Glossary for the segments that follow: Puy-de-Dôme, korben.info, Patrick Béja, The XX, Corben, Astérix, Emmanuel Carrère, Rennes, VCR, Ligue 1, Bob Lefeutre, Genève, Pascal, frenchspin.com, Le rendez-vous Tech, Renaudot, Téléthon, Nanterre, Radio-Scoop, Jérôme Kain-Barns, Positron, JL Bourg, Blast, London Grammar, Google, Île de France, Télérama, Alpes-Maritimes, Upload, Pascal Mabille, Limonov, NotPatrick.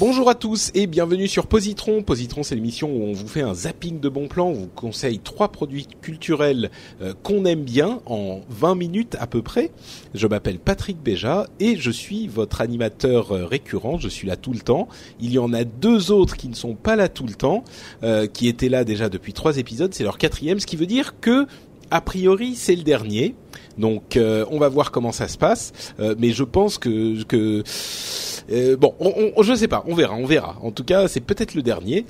Bonjour à tous et bienvenue sur Positron. Positron, c'est l'émission où on vous fait un zapping de bons plans, on vous conseille 3 produits culturels qu'on aime bien en 20 minutes à peu près. Je m'appelle Patrick Béja et je suis votre animateur récurrent, je suis là tout le temps. Il y en a 2 autres qui ne sont pas là tout le temps, qui étaient là déjà depuis 3 épisodes, c'est leur 4e, ce qui veut dire que, a priori, c'est le dernier. Donc on va voir comment ça se passe, mais je pense que je sais pas, on verra. En tout cas, c'est peut-être le dernier.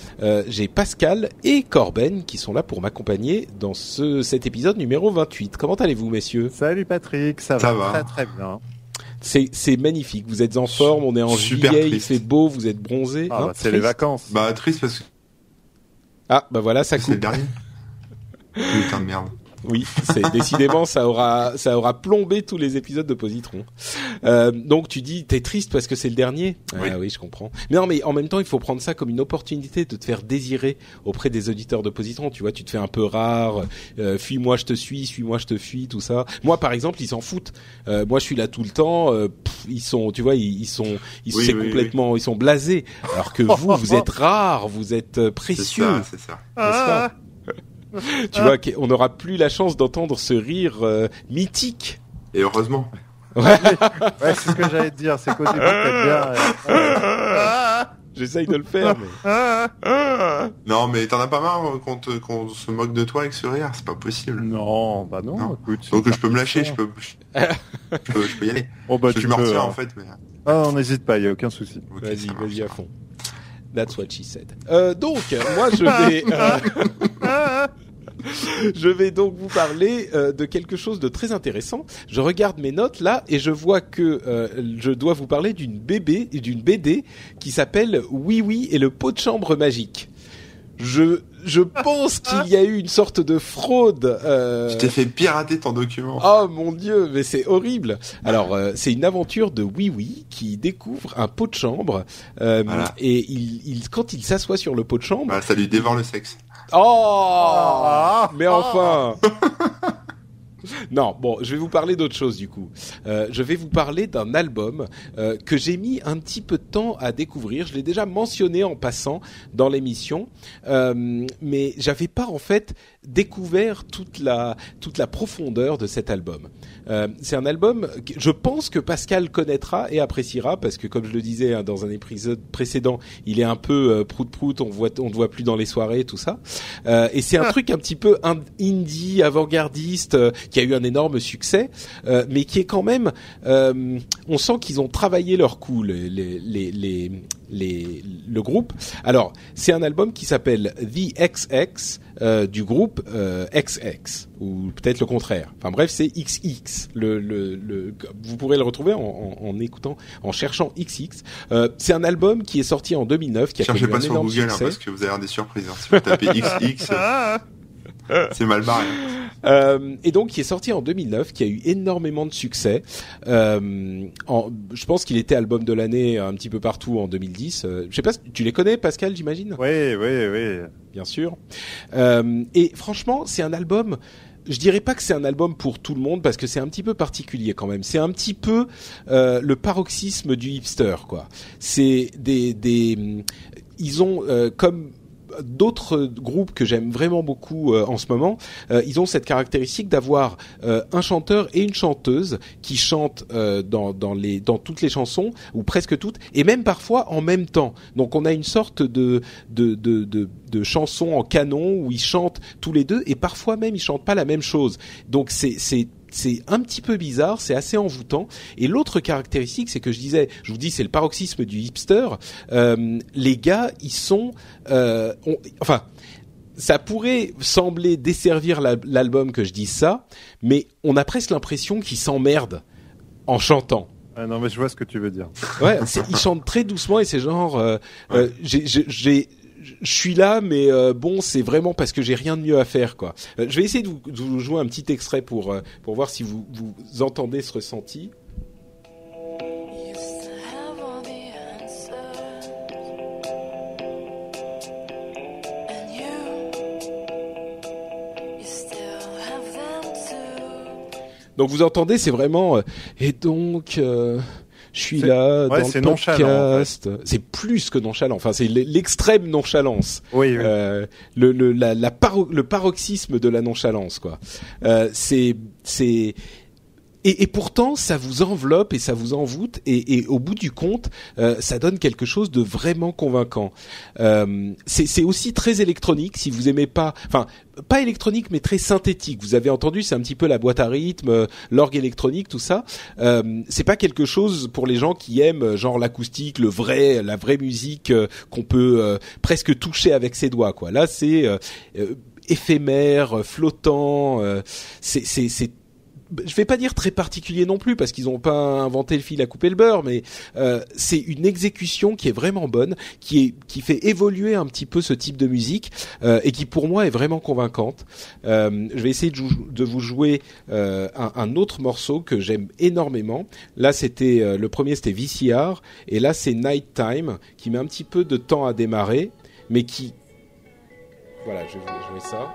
J'ai Pascal et Corben qui sont là pour m'accompagner dans cet épisode numéro 28. Comment allez-vous, messieurs ? Salut Patrick, ça va très très bien. C'est magnifique. Vous êtes en forme, on est en juillet, il fait beau, vous êtes bronzés. Ah, c'est les vacances. Bah triste parce que voilà, ça coupe. C'est le dernier. Putain de merde. Oui, c'est décidément ça aura plombé tous les épisodes de Positron. Donc tu dis t'es triste parce que c'est le dernier. Oui. Ah oui, je comprends. Mais non, mais en même temps, il faut prendre ça comme une opportunité de te faire désirer auprès des auditeurs de Positron. Tu vois, tu te fais un peu rare. Fuis-moi, je te suis. Suis-moi, je te fuis. Tout ça. Moi, par exemple, ils s'en foutent. Moi, je suis là tout le temps. Ils sont, tu vois, ils sont sont blasés. Alors que vous êtes rare, vous êtes précieux. C'est ça. Ah. Tu vois, on n'aura plus la chance d'entendre ce rire mythique. Et heureusement. Ouais, c'est ce que j'allais te dire, c'est côté bien. J'essaye de le faire. Mais... Non, mais t'en as pas marre qu'on se moque de toi avec ce rire, c'est pas possible. Non. Écoute, donc je peux me lâcher, je peux y aller. Oh, bah, je me retire en fait. Mais... Ah, on n'hésite pas, il n'y a aucun souci. Okay, vas-y à fond. That's what she said. Donc, moi, je vais donc vous parler de quelque chose de très intéressant. Je regarde mes notes là et je vois que je dois vous parler d'une BD qui s'appelle Oui et le pot de chambre magique. Je pense qu'il y a eu une sorte de fraude. Je t'ai fait pirater ton document. Oh mon Dieu, mais c'est horrible. Alors, c'est une aventure de Oui qui découvre un pot de chambre voilà. Et il quand il s'assoit sur le pot de chambre, ça lui dévore le sexe. Oh, mais enfin. Non, bon, je vais vous parler d'autre chose du coup. Je vais vous parler d'un album que j'ai mis un petit peu de temps à découvrir. Je l'ai déjà mentionné en passant dans l'émission, mais j'avais pas en fait découvert toute la profondeur de cet album. C'est un album que je pense que Pascal connaîtra et appréciera parce que, comme je le disais dans un épisode précédent, il est un peu prout-prout, on ne voit plus dans les soirées, tout ça. Et c'est un truc un petit peu indie, avant-gardiste, qui a eu un énorme succès, mais qui est quand même... on sent qu'ils ont travaillé leur coup, le groupe. Alors, c'est un album qui s'appelle The XX du groupe XX, ou peut-être le contraire. Enfin bref, c'est XX. Vous pourrez le retrouver en écoutant, en cherchant XX. C'est un album qui est sorti en 2009, qui a connu un énorme succès. Cherchez pas sur Google, parce que vous allez avoir des surprises. Hein. Si vous tapez XX... C'est mal barré. Et donc, qui est sorti en 2009, qui a eu énormément de succès. Je pense qu'il était album de l'année un petit peu partout en 2010. Je sais pas, tu les connais, Pascal, j'imagine ? Oui. Bien sûr. Et franchement, c'est un album... Je dirais pas que c'est un album pour tout le monde parce que c'est un petit peu particulier quand même. C'est un petit peu le paroxysme du hipster, quoi. C'est des ils ont comme d'autres groupes que j'aime vraiment beaucoup en ce moment, ils ont cette caractéristique d'avoir un chanteur et une chanteuse qui chantent dans toutes les chansons ou presque toutes et même parfois en même temps. Donc on a une sorte de de chansons en canon où ils chantent tous les deux et parfois même ils chantent pas la même chose. Donc c'est un petit peu bizarre, c'est assez envoûtant. Et l'autre caractéristique, c'est que je vous dis, c'est le paroxysme du hipster. Les gars, ils sont, enfin, ça pourrait sembler desservir l'album que je dise ça, mais on a presque l'impression qu'ils s'emmerdent en chantant. Ah non, mais je vois ce que tu veux dire. Ouais, ils chantent très doucement et c'est genre, je suis là, mais bon, c'est vraiment parce que j'ai rien de mieux à faire, quoi. Je vais essayer de vous jouer un petit extrait pour voir si vous entendez ce ressenti. Donc vous entendez, c'est vraiment. Et donc. Je suis là dans le podcast. En fait. C'est plus que nonchalant. Enfin, c'est l'extrême nonchalance. Oui. Le paroxysme de la nonchalance, quoi. Et pourtant, ça vous enveloppe et ça vous envoûte. Et au bout du compte, ça donne quelque chose de vraiment convaincant. C'est aussi très électronique. Si vous aimez pas, enfin, pas électronique, mais très synthétique. Vous avez entendu, c'est un petit peu la boîte à rythme, l'orgue électronique, tout ça. C'est pas quelque chose pour les gens qui aiment genre l'acoustique, la vraie musique qu'on peut presque toucher avec ses doigts, quoi. Là, c'est éphémère, flottant. C'est je vais pas dire très particulier non plus parce qu'ils ont pas inventé le fil à couper le beurre, mais c'est une exécution qui est vraiment bonne, qui fait évoluer un petit peu ce type de musique et qui pour moi est vraiment convaincante. Je vais essayer de vous jouer un autre morceau que j'aime énormément. Là, c'était le premier, c'était VCR, et là c'est Nighttime qui met un petit peu de temps à démarrer, mais qui voilà, je vais jouer ça.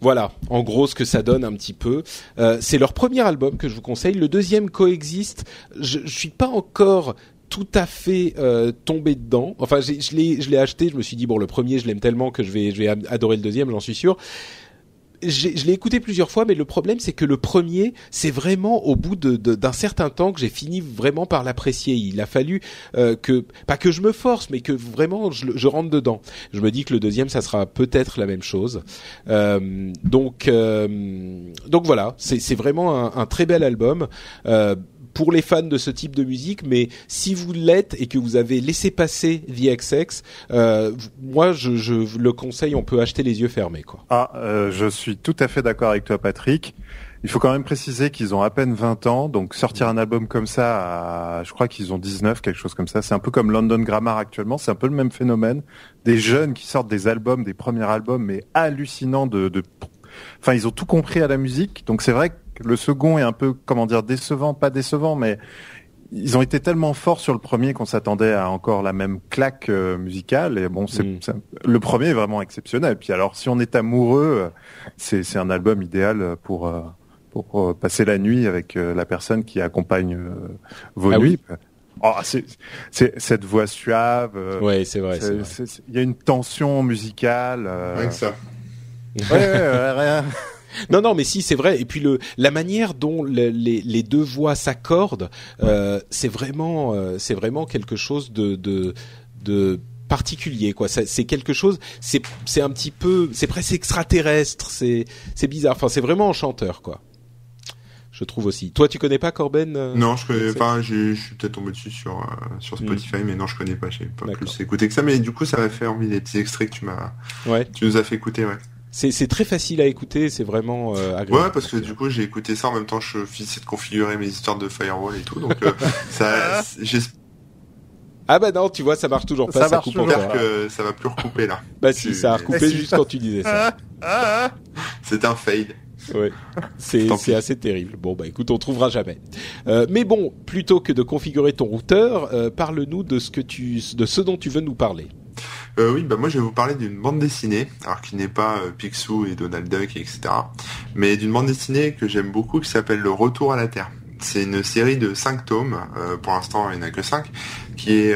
Voilà, en gros, ce que ça donne un petit peu. C'est leur premier album que je vous conseille. Le deuxième, Coexiste, je suis pas encore tout à fait tombé dedans. Enfin, je l'ai acheté, je me suis dit, bon, le premier, je l'aime tellement que je vais adorer le deuxième, j'en suis sûr. Je l'ai écouté plusieurs fois, mais le problème, c'est que le premier, c'est vraiment au bout d'un certain temps que j'ai fini vraiment par l'apprécier. Il a fallu que, pas que je me force, mais que vraiment je rentre dedans. Je me dis que le deuxième, ça sera peut-être la même chose. Donc voilà, c'est vraiment un très bel album. Pour les fans de ce type de musique, mais si vous l'êtes et que vous avez laissé passer The XX, moi je le conseille, on peut acheter les yeux fermés, quoi. Je suis tout à fait d'accord avec toi, Patrick. Il faut quand même préciser qu'ils ont à peine 20 ans, donc sortir un album comme ça, je crois qu'ils ont 19, quelque chose comme ça. C'est un peu comme London Grammar actuellement, c'est un peu le même phénomène. Des jeunes qui sortent des albums, des premiers albums, mais hallucinants enfin, ils ont tout compris à la musique, donc c'est vrai que le second est un peu, comment dire, décevant, pas décevant, mais ils ont été tellement forts sur le premier qu'on s'attendait à encore la même claque musicale. Et bon, le premier est vraiment exceptionnel. Et puis alors, si on est amoureux, c'est un album idéal pour passer la nuit avec la personne qui accompagne vos nuits. Oui. Oh, c'est cette voix suave. Ouais, c'est vrai. Il y a une tension musicale. Rien que ça. Ouais, rien. Non, mais si, c'est vrai. Et puis la manière dont les deux voix s'accordent, c'est vraiment quelque chose de particulier, quoi. C'est quelque chose, c'est un petit peu, c'est presque extraterrestre. C'est bizarre. Enfin, c'est vraiment enchanteur, quoi. Je trouve aussi. Toi, tu connais pas Corben? Non, je connais pas. Je suis peut-être tombé dessus sur Spotify, mais non, je connais pas. Je sais pas plus écouter que ça. Mais du coup, ça m'a fait envie des petits extraits que tu nous as fait écouter, ouais. C'est très facile à écouter, c'est vraiment agréable. Ouais, parce que du coup, j'ai écouté ça en même temps, je finissais de configurer mes histoires de firewall et tout, donc ça, j'espère. Ah bah non, tu vois, ça marche toujours pas, ça coupe toujours. J'espère que ça va plus recouper là. Bah si, ça a recoupé juste quand tu disais ça. C'est un fail. Ouais, c'est assez terrible. Bon bah écoute, on trouvera jamais. Mais bon, plutôt que de configurer ton routeur, parle-nous de ce dont tu veux nous parler. Oui, bah moi je vais vous parler d'une bande dessinée, alors qui n'est pas Picsou et Donald Duck, etc. Mais d'une bande dessinée que j'aime beaucoup qui s'appelle Le Retour à la Terre. C'est une série de 5 tomes, pour l'instant il n'y en a que 5, qui est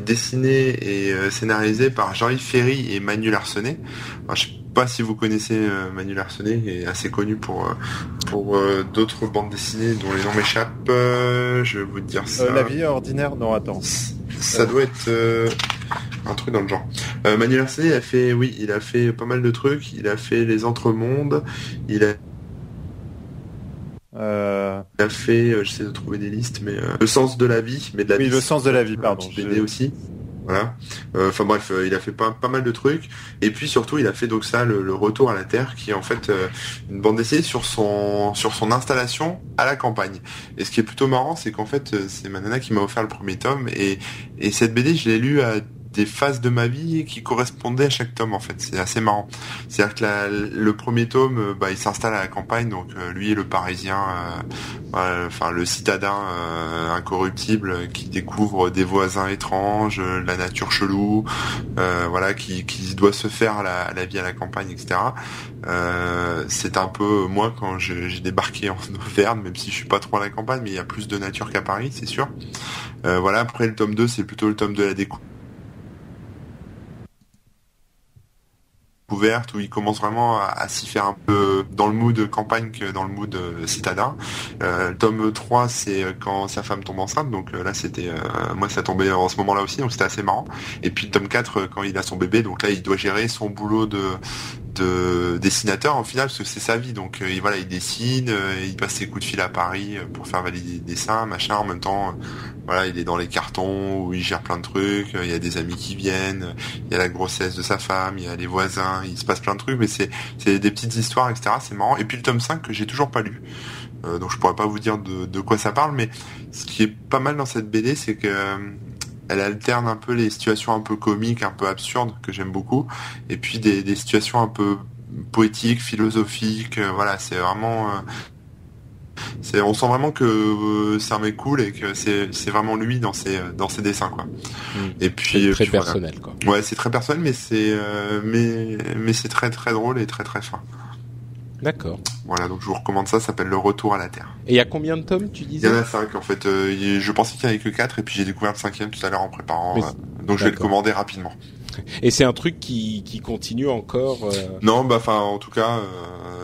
dessinée et scénarisée par Jean-Yves Ferry et Manuel Arsenet. Alors, je ne sais pas si vous connaissez Manuel Arsenet, qui est assez connu pour d'autres bandes dessinées dont les noms m'échappent. Je vais vous dire ça. La vie ordinaire, non, attends. Ça doit être un truc dans le genre. Manuel Arsenet il a fait pas mal de trucs. Il a fait les Entremondes. Il a fait, j'essaie de trouver des listes, mais le sens de la vie, mais de la vie. Oui, le sens de la vie, pardon. BD aussi. Voilà. Enfin bref, il a fait pas mal de trucs. Et puis surtout, il a fait donc ça, le Retour à la Terre, qui est en fait une bande dessinée sur son installation à la campagne. Et ce qui est plutôt marrant, c'est qu'en fait, c'est ma nana qui m'a offert le premier tome. Et cette BD, je l'ai lue à des phases de ma vie qui correspondaient à chaque tome, en fait. C'est assez marrant. C'est-à-dire que le premier tome, il s'installe à la campagne, donc lui est le Parisien, le citadin incorruptible qui découvre des voisins étranges, la nature chelou, qui doit se faire la vie à la campagne, etc. C'est un peu moi quand j'ai débarqué en Auvergne, même si je suis pas trop à la campagne, mais il y a plus de nature qu'à Paris, c'est sûr. Après le tome 2, c'est plutôt le tome de la découverte, où il commence vraiment à s'y faire un peu dans le mood campagne que dans le mood citadin. Tome 3, c'est quand sa femme tombe enceinte, donc là c'était moi ça tombait en ce moment-là aussi, donc c'était assez marrant. Et puis tome 4, quand il a son bébé, donc là il doit gérer son boulot de dessinateur, au final, parce que c'est sa vie, donc il dessine, il passe ses coups de fil à Paris pour faire valider des dessins, machin, en même temps il est dans les cartons où il gère plein de trucs, il y a des amis qui viennent, il y a la grossesse de sa femme, il y a les voisins, il se passe plein de trucs, mais c'est des petites histoires, etc. C'est marrant. Et puis le tome 5 que j'ai toujours pas lu, donc je pourrais pas vous dire de quoi ça parle, mais ce qui est pas mal dans cette BD, c'est que elle alterne un peu les situations un peu comiques, un peu absurdes, que j'aime beaucoup, et puis des situations un peu poétiques, philosophiques, c'est vraiment... on sent vraiment que c'est un mec cool et que c'est vraiment lui dans ses dessins, quoi. Mmh. Et puis c'est très personnel, quoi. Ouais, c'est très personnel, mais c'est très très drôle et très très fin. D'accord. Voilà, donc je vous recommande ça s'appelle Le Retour à la Terre. Et il y a combien de tomes, tu disais ? Il y en a 5 en fait, je pensais qu'il n'y en avait que 4 et puis j'ai découvert le 5e tout à l'heure en préparant, donc je vais le commander rapidement. Et c'est un truc qui continue encore Non, en tout cas,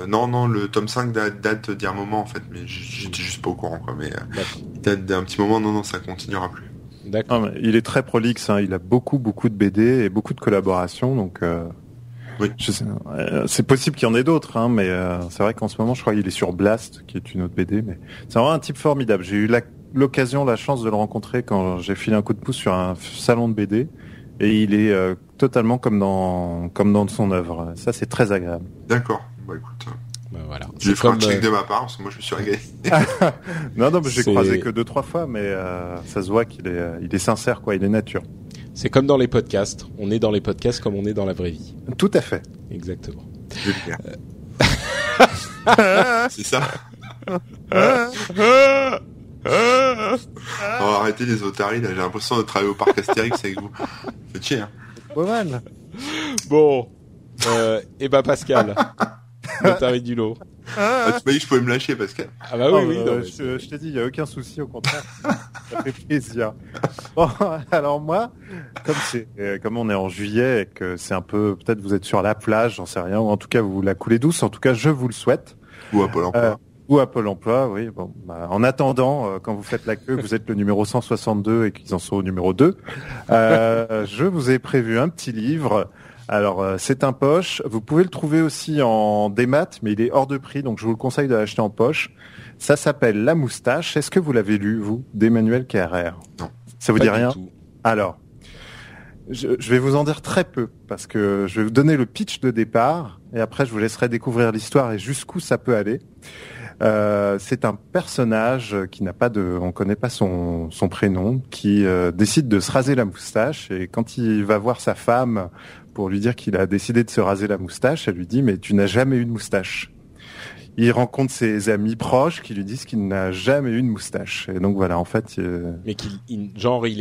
non, le tome 5 date d'il y a un moment en fait, mais j'étais juste pas au courant, quoi, mais il date d'un petit moment, non, ça continuera plus. D'accord. Ah, il est très prolixe, hein, il a beaucoup de BD et beaucoup de collaborations, donc... Oui. C'est possible qu'il y en ait d'autres, hein, mais c'est vrai qu'en ce moment, je crois qu'il est sur Blast, qui est une autre BD. Mais c'est vraiment un type formidable. J'ai eu l'occasion, la chance de le rencontrer quand j'ai filé un coup de pouce sur un salon de BD, et il est totalement comme dans son œuvre. Ça, c'est très agréable. D'accord. Bah écoute. Voilà. Je ferai un check de ma part, parce que moi je me suis régalé. non, mais j'ai croisé que 2-3 fois, mais ça se voit qu'il est, sincère, quoi. Il est nature. C'est comme dans les podcasts. On est dans les podcasts comme on est dans la vraie vie. Tout à fait. Exactement. C'est ça. Arrêtez les otaries, là. J'ai l'impression de travailler au parc Astérix avec vous. C'est chier, hein. Pas mal. Bon. Pascal. L'otarie du lot. Tu m'as dit que je pouvais me lâcher, Pascal. Ah bah oui, je t'ai dit, il n'y a aucun souci, au contraire. Ça fait plaisir. Bon, alors moi, comme on est en juillet et que c'est un peu, peut-être vous êtes sur la plage, j'en sais rien, ou en tout cas vous la coulez douce, en tout cas je vous le souhaite. Ou à Pôle emploi. Ou à Pôle emploi, oui. Bon, en attendant, quand vous faites la queue, vous êtes le numéro 162 et qu'ils en sont au numéro 2, je vous ai prévu un petit livre. Alors, c'est un poche. Vous pouvez le trouver aussi en démat, mais il est hors de prix, donc je vous le conseille de l'acheter en poche. Ça s'appelle La Moustache. Est-ce que vous l'avez lu, vous, d'Emmanuel Carrère ? Non. Ça vous dit rien ? Tout. Alors, je vais vous en dire très peu, parce que je vais vous donner le pitch de départ, et après je vous laisserai découvrir l'histoire et jusqu'où ça peut aller. C'est un personnage qui n'a pas on connaît pas son prénom, qui décide de se raser la moustache, et quand il va voir sa femme pour lui dire qu'il a décidé de se raser la moustache, elle lui dit « mais tu n'as jamais eu de moustache ». il rencontre ses amis proches qui lui disent qu'il n'a jamais eu de moustache. Et donc voilà, en fait... Mais il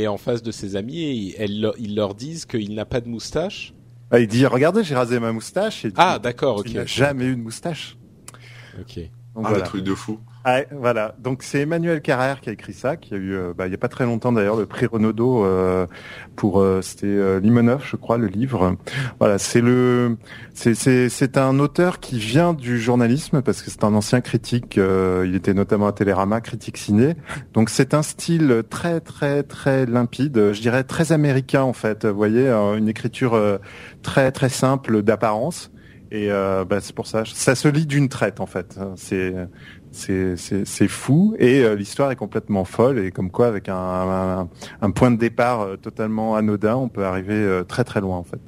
est en face de ses amis et ils leur disent qu'il n'a pas de moustache. Ah, il dit « Regardez, j'ai rasé ma moustache. » Ah, d'accord, ok. Il n'a jamais eu de moustache. Ok. Donc, voilà. Le truc de fou. Ah, voilà. Donc c'est Emmanuel Carrère qui a écrit ça, qui a eu, il n'y a pas très longtemps d'ailleurs, le prix Renaudot pour Limonov, je crois, le livre. Voilà, c'est un auteur qui vient du journalisme parce que c'est un ancien critique. Il était notamment à Télérama, critique ciné. Donc c'est un style très très très limpide, je dirais très américain en fait. Vous voyez, une écriture très très simple d'apparence. Et c'est pour ça, ça se lit d'une traite en fait. C'est fou et l'histoire est complètement folle et comme quoi avec un point de départ totalement anodin, on peut arriver très très loin en fait.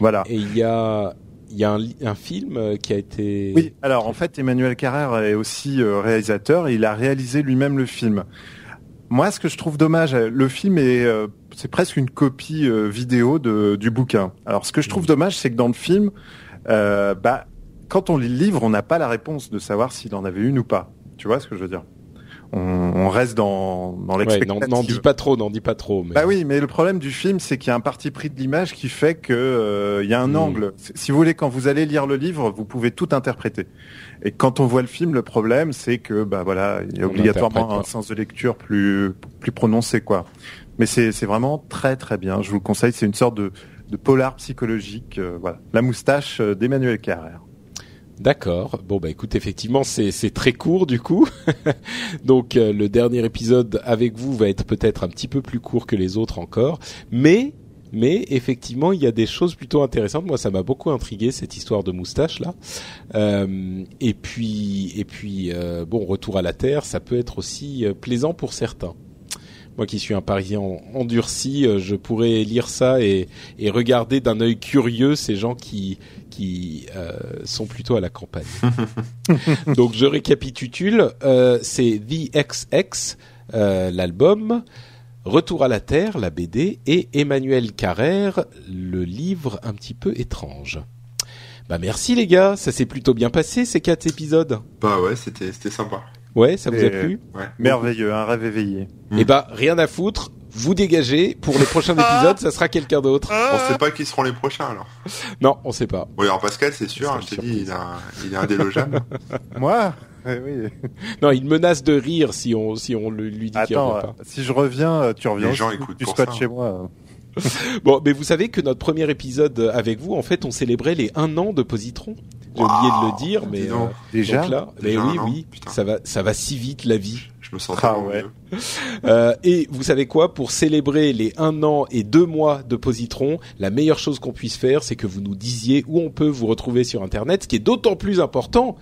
Voilà. Et il y a un film qui a été... Oui, alors en fait Emmanuel Carrère est aussi réalisateur et il a réalisé lui-même le film. Moi, ce que je trouve dommage, le film c'est presque une copie vidéo du bouquin. Alors ce que je trouve dommage, c'est que dans le film... quand on lit le livre, on n'a pas la réponse de savoir s'il en avait une ou pas. Tu vois ce que je veux dire? On reste dans l'expectative. Ouais, n'en dis pas trop. Mais... Bah oui, mais le problème du film, c'est qu'il y a un parti pris de l'image qui fait que il y a un angle. Si vous voulez, quand vous allez lire le livre, vous pouvez tout interpréter. Et quand on voit le film, le problème, c'est que il y a obligatoirement un sens de lecture plus prononcé, quoi. Mais c'est vraiment très très bien. Je vous le conseille. C'est une sorte de polar psychologique, voilà. La moustache d'Emmanuel Carrère. D'accord. Bon, écoute, effectivement, c'est très court, du coup. Donc, le dernier épisode avec vous va être peut-être un petit peu plus court que les autres encore. Mais effectivement, il y a des choses plutôt intéressantes. Moi, ça m'a beaucoup intrigué, cette histoire de moustache, là. Et puis, retour à la Terre, ça peut être aussi plaisant pour certains. Moi qui suis un Parisien endurci, je pourrais lire ça et regarder d'un œil curieux ces gens qui sont plutôt à la campagne. Donc je récapitule, c'est The XX, l'album, Retour à la Terre, la BD, et Emmanuel Carrère, le livre un petit peu étrange. Merci les gars, ça s'est plutôt bien passé ces 4 épisodes. Ouais, c'était sympa. Ouais, ça vous a plu? Ouais. Merveilleux, un rêve éveillé. Et rien à foutre, vous dégagez, pour les prochains épisodes, ça sera quelqu'un d'autre. On sait pas qui seront les prochains, alors. Non, on sait pas. Oui, alors Pascal, c'est sûr, je t'ai dit, il est indélogeable. Moi? Oui. Non, il menace de rire si on lui dit qu'il revient pas. Si je reviens, tu reviens. Les gens écoutent tu squattes chez moi. Mais vous savez que notre premier épisode avec vous, en fait, on célébrait les 1 an de Positron. J'ai oublié de le dire, mais déjà, oui, ça va si vite la vie. Je me sens mieux. Et vous savez quoi? Pour célébrer les 1 an et 2 mois de Positron, la meilleure chose qu'on puisse faire, c'est que vous nous disiez où on peut vous retrouver sur Internet, ce qui est d'autant plus important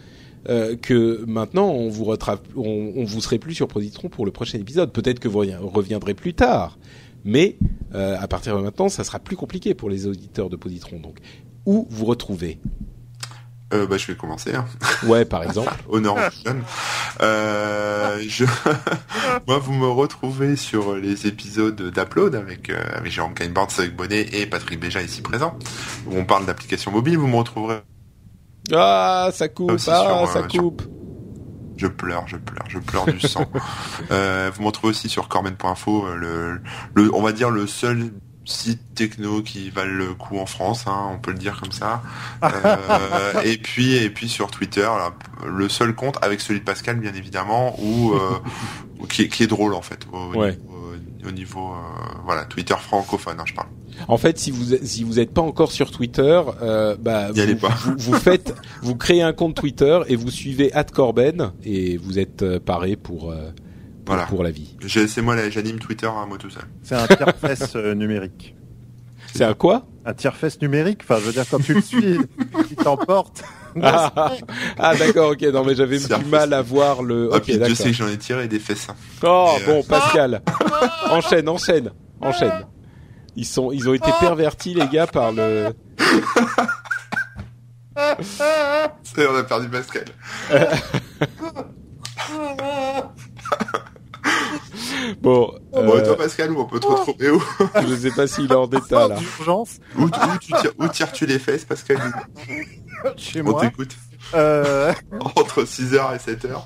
que maintenant on vous serait plus sur Positron pour le prochain épisode. Peut-être que vous reviendrez plus tard, mais à partir de maintenant, ça sera plus compliqué pour les auditeurs de Positron. Donc, où vous retrouvez? Je vais commencer. Hein. Ouais, par exemple. Honor Vision. Moi, vous me retrouvez sur les épisodes d'Upload avec Jérôme Kain-Barns, avec Bonnet et Patrick Béja ici présent, où on parle d'applications mobiles. Vous me retrouverez. Ah, ça coupe. Je pleure du sang. Vous me retrouvez aussi sur korben.info, on va dire le seul site techno qui valent le coup en France, on peut le dire comme ça. Et puis sur Twitter, là, le seul compte avec celui de Pascal bien évidemment, ou qui est drôle en fait. Au niveau Twitter francophone, je parle. En fait, si vous êtes pas encore sur Twitter, vous créez un compte Twitter et vous suivez @korben et vous êtes paré pour. Voilà. Pour la vie. C'est moi, j'anime Twitter à moi tout seul. C'est un tire-fesse numérique. C'est un quoi? Un tire-fesse numérique. Enfin, je veux dire, quand tu le suis, il t'emporte. D'accord, ok. Non, mais j'avais du mal à voir le. Ok, d'accord. Je sais que j'en ai tiré des fesses. Pascal, enchaîne. Ils ont été pervertis, les gars, par le. On a perdu Pascal. Toi Pascal, où on peut te retrouver où? Je sais pas s'il est en état là. Où tires-tu les fesses Pascal? Chez moi. On t'écoute. Entre 6h et 7h,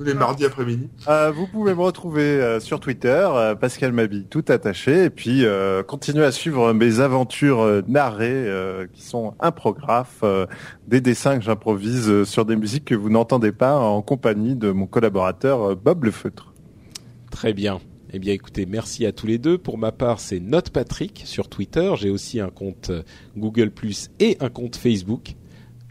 les mardis après-midi. Vous pouvez me retrouver sur Twitter, Pascal Mabille, tout attaché. Et puis, continuez à suivre mes aventures narrées, qui sont imprographes, des dessins que j'improvise sur des musiques que vous n'entendez pas, en compagnie de mon collaborateur Bob Lefeutre. Très bien. Eh bien, écoutez, merci à tous les deux. Pour ma part, c'est NotPatrick sur Twitter. J'ai aussi un compte Google+ et un compte Facebook.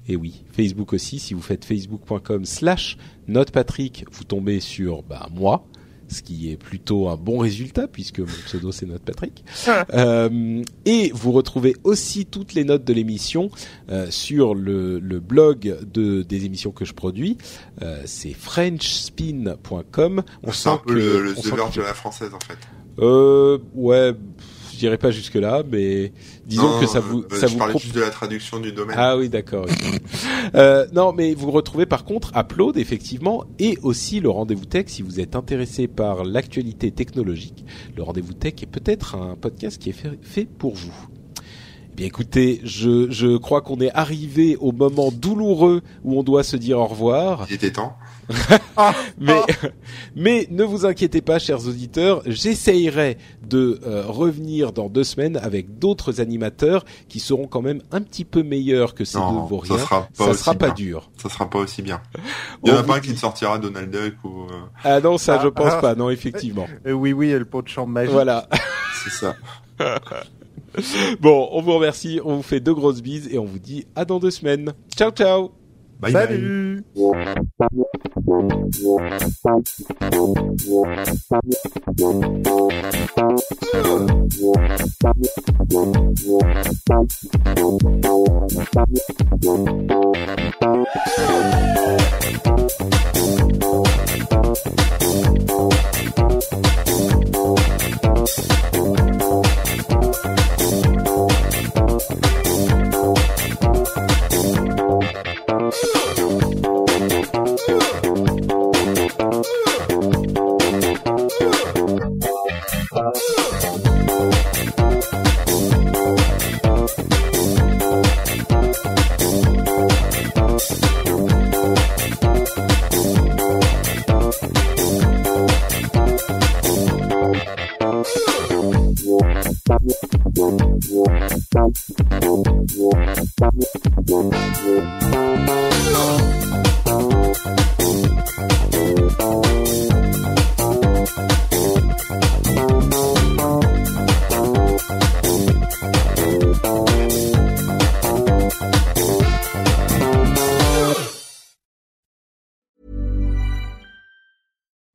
Et oui, Facebook aussi. Si vous faites facebook.com/NotPatrick, vous tombez sur moi, ce qui est plutôt un bon résultat puisque mon pseudo c'est NotPatrick. Et vous retrouvez aussi toutes les notes de l'émission sur le blog des émissions que je produis. C'est frenchspin.com. C'est un peu le serveur de la française en fait. Ouais, je dirais pas jusque là, mais disons que ça vous parlais juste de la traduction du domaine. Ah oui, d'accord. Non, mais vous retrouvez par contre Upload effectivement, et aussi le rendez-vous tech si vous êtes intéressé par l'actualité technologique. Le rendez-vous tech est peut-être un podcast qui est fait pour vous. Eh bien, écoutez, je crois qu'on est arrivé au moment douloureux où on doit se dire au revoir. Il était temps. mais ne vous inquiétez pas, chers auditeurs, j'essayerai de revenir dans 2 semaines avec d'autres animateurs qui seront quand même un petit peu meilleurs que ces deux vauriens. Ça sera pas dur. Ça sera pas aussi bien. Il y en a pas un qui ne sortira Donald Duck ou. Ah non, ça je pense pas. Non, effectivement. Oui, le pot de champ magique. Voilà. C'est ça. Bon, on vous remercie, on vous fait 2 grosses bises et on vous dit à dans 2 semaines. Ciao, ciao. Bye. Salut.